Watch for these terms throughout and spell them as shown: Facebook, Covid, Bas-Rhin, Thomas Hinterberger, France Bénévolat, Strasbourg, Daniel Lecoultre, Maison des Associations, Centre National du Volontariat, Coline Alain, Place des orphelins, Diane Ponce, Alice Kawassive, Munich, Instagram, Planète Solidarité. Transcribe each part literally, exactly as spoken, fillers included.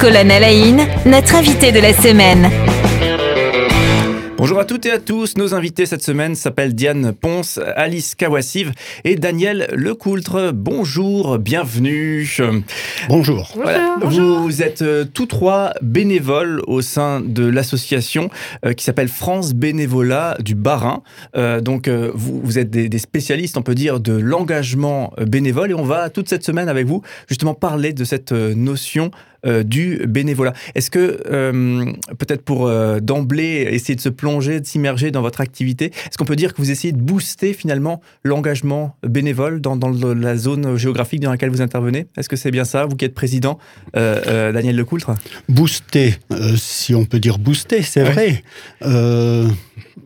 Coline Alain, notre invitée de la semaine. Bonjour à toutes et à tous. Nos invités cette semaine s'appellent Diane Ponce, Alice Kawassive et Daniel Lecoultre. Bonjour, bienvenue. Bonjour. Voilà. Bonjour. Vous êtes euh, tous trois bénévoles au sein de l'association euh, qui s'appelle France Bénévolat du Bas-Rhin. Euh, donc, euh, vous, vous êtes des, des spécialistes, on peut dire, de l'engagement bénévole. Et on va toute cette semaine avec vous justement parler de cette notion Euh, du bénévolat. Est-ce que, euh, peut-être pour euh, d'emblée essayer de se plonger, de s'immerger dans votre activité, est-ce qu'on peut dire que vous essayez de booster finalement l'engagement bénévole dans, dans le, la zone géographique dans laquelle vous intervenez ? Est-ce que c'est bien ça, vous qui êtes président, euh, euh, Daniel Lecoultre ? Booster, euh, si on peut dire booster, c'est ouais. vrai. Euh,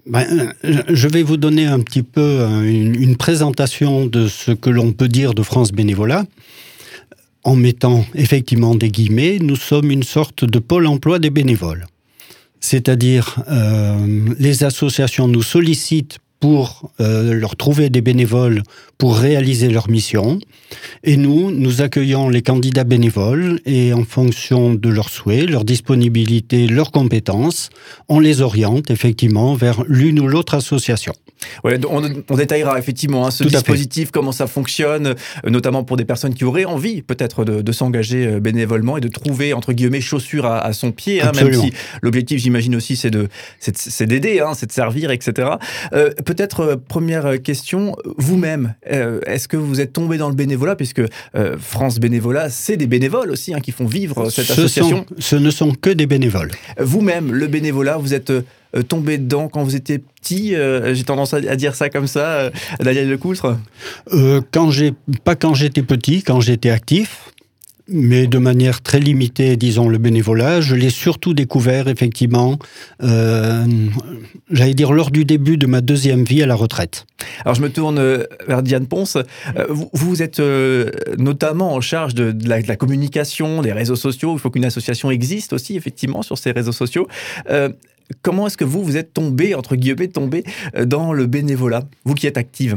ben, je vais vous donner un petit peu une, une présentation de ce que l'on peut dire de France Bénévolat. En mettant effectivement des guillemets, nous sommes une sorte de pôle emploi des bénévoles. C'est-à-dire, euh, les associations nous sollicitent pour euh, leur trouver des bénévoles pour réaliser leur mission. Et nous, nous accueillons les candidats bénévoles et en fonction de leurs souhaits, leur disponibilité, leurs compétences, on les oriente effectivement vers l'une ou l'autre association. Ouais, on, on détaillera effectivement hein, ce Tout dispositif, comment ça fonctionne, notamment pour des personnes qui auraient envie peut-être de, de s'engager bénévolement et de trouver, entre guillemets, chaussures à, à son pied, hein, même si l'objectif, j'imagine aussi, c'est, de, c'est, c'est d'aider, hein, c'est de servir, et cetera. Euh, peut-être, euh, première question, vous-même, euh, est-ce que vous êtes tombé dans le bénévolat, puisque euh, France Bénévolat, c'est des bénévoles aussi hein, qui font vivre cette ce association. Sont, ce ne sont que des bénévoles. Vous-même, le bénévolat, vous êtes... Euh, tombé dedans quand vous étiez petit, euh, j'ai tendance à dire ça comme ça, euh, Daniel Lecoultre euh, quand j'ai, Pas quand j'étais petit, quand j'étais actif, mais de manière très limitée, disons, le bénévolat. Je l'ai surtout découvert, effectivement, euh, j'allais dire lors du début de ma deuxième vie à la retraite. Alors, je me tourne vers Diane Ponce. Euh, vous, vous êtes euh, notamment en charge de, de, la, de la communication, des réseaux sociaux. Il faut qu'une association existe aussi, effectivement, sur ces réseaux sociaux. Euh, Comment est-ce que vous, vous êtes tombé, entre guillemets, tombé dans le bénévolat, vous qui êtes active ?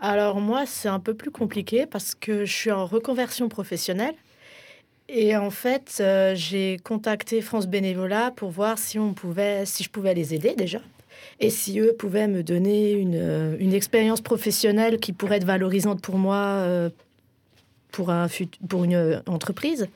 Alors moi, c'est un peu plus compliqué parce que je suis en reconversion professionnelle. Et en fait, euh, j'ai contacté France Bénévolat pour voir si, on pouvait, si je pouvais les aider déjà. Et si eux pouvaient me donner une, une expérience professionnelle qui pourrait être valorisante pour moi, euh, pour, un, pour une entreprise.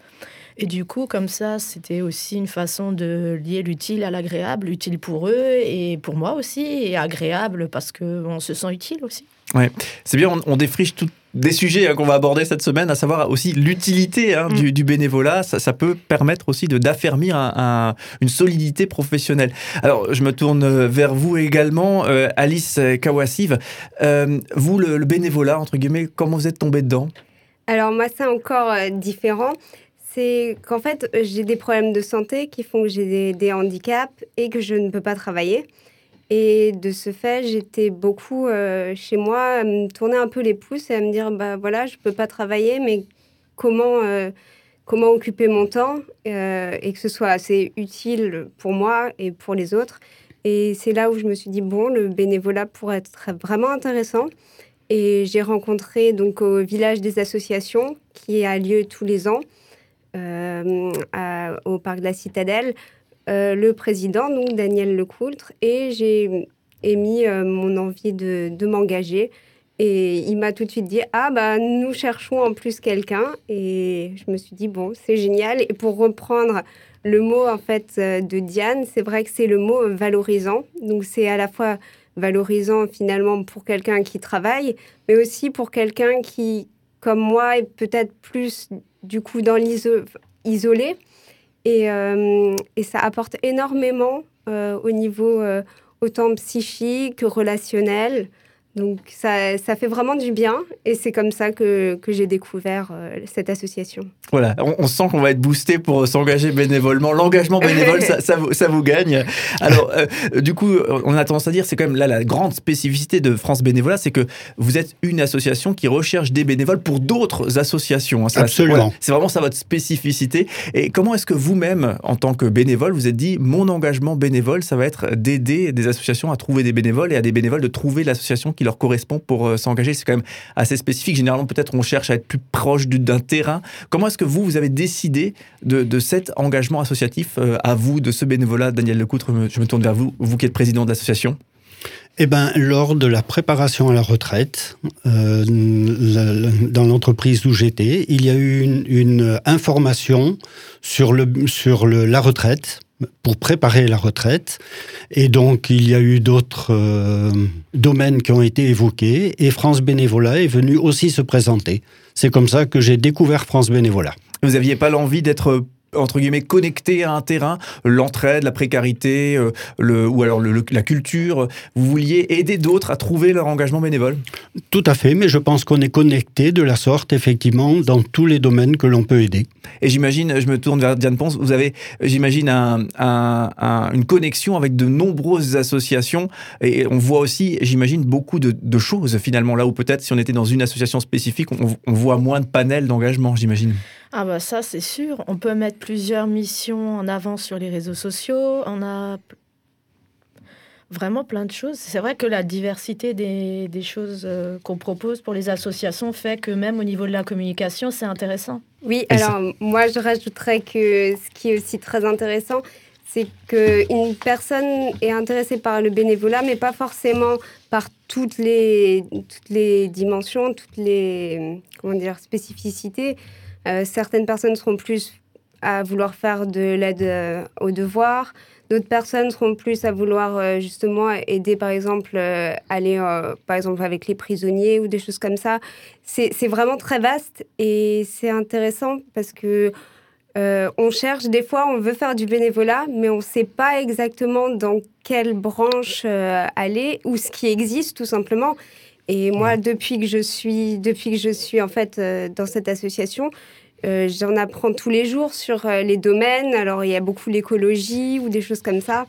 Et du coup, comme ça, c'était aussi une façon de lier l'utile à l'agréable, utile pour eux et pour moi aussi, et agréable parce qu'on se sent utile aussi. Ouais, c'est bien, on, on défriche tout. Des sujets hein, qu'on va aborder cette semaine, à savoir aussi l'utilité hein, du, du bénévolat. Ça, ça peut permettre aussi de, d'affermir un, un, une solidité professionnelle. Alors, je me tourne vers vous également, euh, Alice Kawassive. Euh, vous, le, le bénévolat, entre guillemets, comment vous êtes tombée dedans ? Alors, moi, c'est encore différent. C'est qu'en fait, j'ai des problèmes de santé qui font que j'ai des, des handicaps et que je ne peux pas travailler. Et de ce fait, j'étais beaucoup euh, chez moi à me tourner un peu les pouces et à me dire, bah voilà, je ne peux pas travailler, mais comment, euh, comment occuper mon temps euh, et que ce soit assez utile pour moi et pour les autres. Et c'est là où je me suis dit, bon, le bénévolat pourrait être vraiment intéressant. Et j'ai rencontré donc au village des associations qui a lieu tous les ans. Euh, à, au parc de la Citadelle, euh, le président, donc Daniel Lecoultre, et j'ai émis euh, mon envie de, de m'engager. Et il m'a tout de suite dit « Ah, bah, nous cherchons en plus quelqu'un ». Et je me suis dit « Bon, c'est génial ». Et pour reprendre le mot, en fait, de Diane, c'est vrai que c'est le mot « valorisant ». Donc, c'est à la fois valorisant, finalement, pour quelqu'un qui travaille, mais aussi pour quelqu'un qui, comme moi, est peut-être plus... du coup, dans l'isolé. Et, euh, et ça apporte énormément euh, au niveau euh, autant psychique que relationnel. Donc, ça, ça fait vraiment du bien. Et c'est comme ça que, que j'ai découvert euh, cette association. Voilà, on, on sent qu'on va être boosté pour s'engager bénévolement. L'engagement bénévole, ça, ça, vous, ça vous gagne. Alors, euh, du coup, on a tendance à dire, c'est quand même là la grande spécificité de France Bénévolat, c'est que vous êtes une association qui recherche des bénévoles pour d'autres associations. Hein, ça, absolument. C'est, voilà, c'est vraiment ça votre spécificité. Et comment est-ce que vous-même, en tant que bénévole, vous êtes dit, mon engagement bénévole, ça va être d'aider des associations à trouver des bénévoles et à des bénévoles de trouver l'association qui leur correspond pour euh, s'engager. C'est quand même assez spécifique. Généralement, peut-être on cherche à être plus proche du, d'un terrain. Comment est-ce que vous, vous avez décidé de, de cet engagement associatif euh, à vous, de ce bénévolat? Daniel Lecoultre, je me tourne vers vous, vous qui êtes président de l'association. Eh bien, lors de la préparation à la retraite, euh, dans l'entreprise où j'étais, il y a eu une, une information sur, le, sur le, la retraite, pour préparer la retraite. Et donc, il y a eu d'autres euh, domaines qui ont été évoqués. Et France Bénévolat est venue aussi se présenter. C'est comme ça que j'ai découvert France Bénévolat. Vous n'aviez pas l'envie d'être entre guillemets, connecté à un terrain, l'entraide, la précarité, euh, le, ou alors le, le, la culture. Vous vouliez aider d'autres à trouver leur engagement bénévole ? Tout à fait, mais je pense qu'on est connecté de la sorte, effectivement, dans tous les domaines que l'on peut aider. Et j'imagine, je me tourne vers Diane Ponce, vous avez, j'imagine, un, un, un, une connexion avec de nombreuses associations, et on voit aussi, j'imagine, beaucoup de, de choses, finalement, là où peut-être, si on était dans une association spécifique, on, on voit moins de panels d'engagement, j'imagine. Ah bah ça, c'est sûr. On peut mettre plusieurs missions en avant sur les réseaux sociaux. On a vraiment plein de choses. C'est vrai que la diversité des, des choses qu'on propose pour les associations fait que même au niveau de la communication, c'est intéressant. Oui, alors moi, je rajouterais que ce qui est aussi très intéressant, c'est qu'une personne est intéressée par le bénévolat, mais pas forcément par toutes les, toutes les dimensions, toutes les comment dire, spécificités. Euh, certaines personnes seront plus à vouloir faire de l'aide euh, aux devoirs, d'autres personnes seront plus à vouloir euh, justement aider, par exemple, euh, aller euh, par exemple avec les prisonniers ou des choses comme ça. C'est, c'est vraiment très vaste et c'est intéressant parce que euh, on cherche, des fois on veut faire du bénévolat, mais on ne sait pas exactement dans quelle branche euh, aller ou ce qui existe tout simplement. Et moi, depuis que je suis, depuis que je suis en fait euh, dans cette association, euh, j'en apprends tous les jours sur euh, les domaines. Alors, il y a beaucoup l'écologie ou des choses comme ça.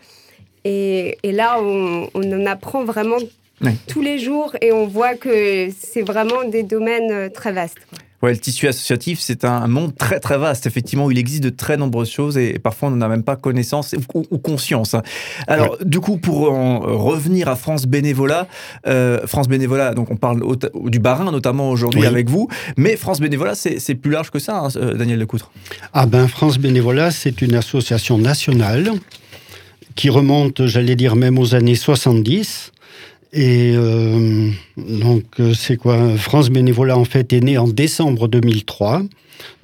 Et, et là, on, on en apprend vraiment oui. tous les jours et on voit que c'est vraiment des domaines euh, très vastes. Ouais, le tissu associatif, c'est un monde très très vaste, effectivement, où il existe de très nombreuses choses et, et parfois on n'en a même pas connaissance ou, ou conscience. Alors, ouais. du coup, pour en revenir à France Bénévolat, euh, France Bénévolat, donc on parle au, du Bas-Rhin notamment aujourd'hui oui. avec vous, mais France Bénévolat, c'est, c'est plus large que ça, hein, Daniel Lecoultre. Ah ben, France Bénévolat, c'est une association nationale qui remonte, j'allais dire, même aux années soixante-dix. Et euh, donc, c'est quoi ? France Bénévolat, en fait, est née en décembre deux mille trois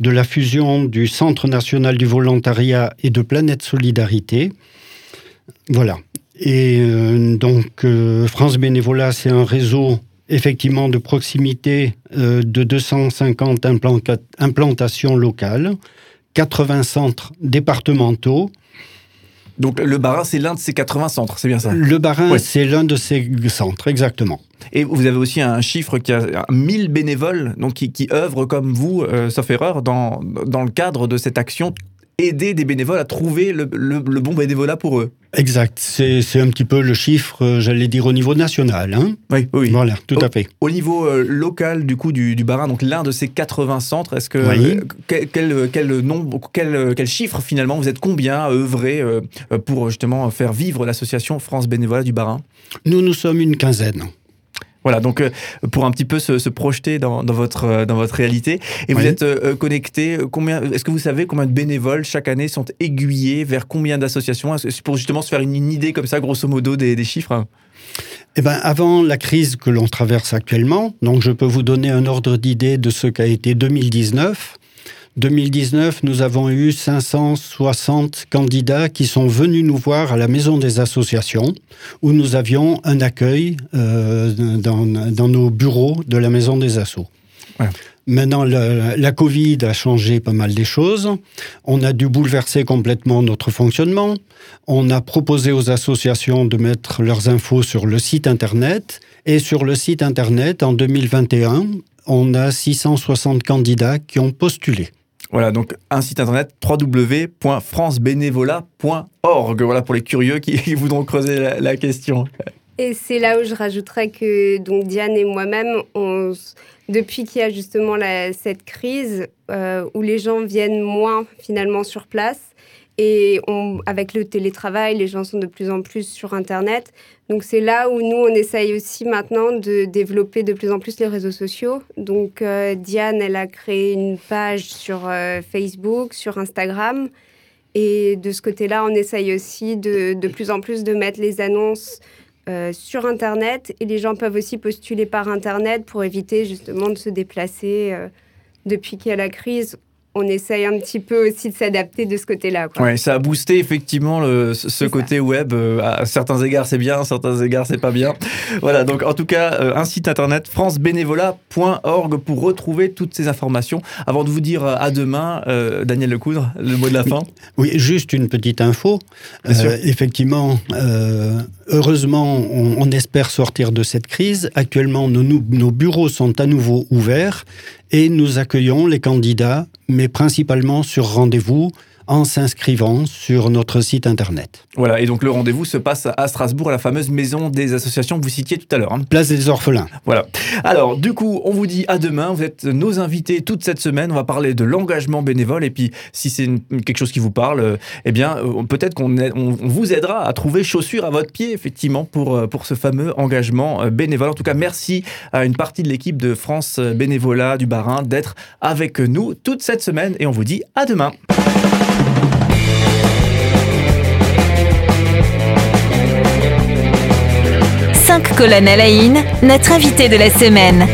de la fusion du Centre National du Volontariat et de Planète Solidarité. Voilà. Et euh, donc, euh, France Bénévolat, c'est un réseau, effectivement, de proximité euh, de deux cent cinquante implanta- implantations locales, quatre-vingts centres départementaux. Donc, le Bas-Rhin, c'est l'un de ces quatre-vingts centres, c'est bien ça ? Le Bas-Rhin, ouais. c'est l'un de ces centres, exactement. Et vous avez aussi un chiffre qui a mille bénévoles donc qui, qui œuvrent comme vous, euh, sauf erreur, dans, dans le cadre de cette action, aider des bénévoles à trouver le, le, le bon bénévolat pour eux. Exact, c'est, c'est un petit peu le chiffre, j'allais dire, au niveau national. Hein oui, oui. Voilà, tout au, à fait. Au niveau euh, local, du coup, du, du Bas-Rhin, donc l'un de ces quatre-vingts centres, est-ce que... Oui. Euh, quel, quel, quel, nombre, quel, quel chiffre, finalement, vous êtes combien à œuvrer euh, pour, justement, faire vivre l'association France Bénévolat du Bas-Rhin ? Nous, nous sommes une quinzaine. Voilà, donc euh, pour un petit peu se, se projeter dans, dans, votre, euh, dans votre réalité. Et oui. vous êtes euh, connecté, combien, est-ce que vous savez combien de bénévoles chaque année sont aiguillés vers combien d'associations ? Pour justement se faire une, une idée comme ça, grosso modo, des, des chiffres. Eh bien, avant la crise que l'on traverse actuellement, donc je peux vous donner un ordre d'idée de ce qu'a été deux mille dix-neuf. deux mille dix-neuf, nous avons eu cinq cent soixante candidats qui sont venus nous voir à la Maison des Associations, où nous avions un accueil euh, dans, dans nos bureaux de la Maison des Assos. Ouais. Maintenant, la, la Covid a changé pas mal des choses. On a dû bouleverser complètement notre fonctionnement. On a proposé aux associations de mettre leurs infos sur le site Internet. Et sur le site Internet, en deux mille vingt et un, on a six cent soixante candidats qui ont postulé. Voilà, donc un site internet w w w point france bénévolat point org. Voilà pour les curieux qui, qui voudront creuser la, la question. Et c'est là où je rajouterais que donc Diane et moi-même, on, depuis qu'il y a justement la, cette crise euh, où les gens viennent moins finalement sur place Et on, avec le télétravail, les gens sont de plus en plus sur Internet. Donc, c'est là où nous, on essaye aussi maintenant de développer de plus en plus les réseaux sociaux. Donc, euh, Diane, elle a créé une page sur euh, Facebook, sur Instagram. Et de ce côté-là, on essaye aussi de, de plus en plus de mettre les annonces euh, sur Internet. Et les gens peuvent aussi postuler par Internet pour éviter justement de se déplacer. Euh, depuis qu'il y a la crise, on essaye un petit peu aussi de s'adapter de ce côté-là. Quoi. Ouais, ça a boosté effectivement le, ce c'est côté ça. Web. Euh, à certains égards, c'est bien, à certains égards, c'est pas bien. Voilà, donc en tout cas, euh, un site internet, france bénévolat point org, pour retrouver toutes ces informations. Avant de vous dire à demain, euh, Daniel Lecoultre, le mot de la fin. Oui, oui, juste une petite info. Euh, effectivement, euh, heureusement, on, on espère sortir de cette crise. Actuellement, nos, nos bureaux sont à nouveau ouverts et nous accueillons les candidats, mais principalement sur rendez-vous, en s'inscrivant sur notre site internet. Voilà, et donc le rendez-vous se passe à Strasbourg, à la fameuse Maison des Associations que vous citiez tout à l'heure. Hein. Place des orphelins. Voilà. Alors, du coup, on vous dit à demain. Vous êtes nos invités toute cette semaine. On va parler de l'engagement bénévole. Et puis, si c'est une, quelque chose qui vous parle, euh, eh bien, euh, peut-être qu'on a, on, on vous aidera à trouver chaussures à votre pied, effectivement, pour, euh, pour ce fameux engagement euh, bénévole. En tout cas, merci à une partie de l'équipe de France Bénévolat du Bas-Rhin d'être avec nous toute cette semaine. Et on vous dit à demain. cinq colonnes à la in, notre invité de la semaine.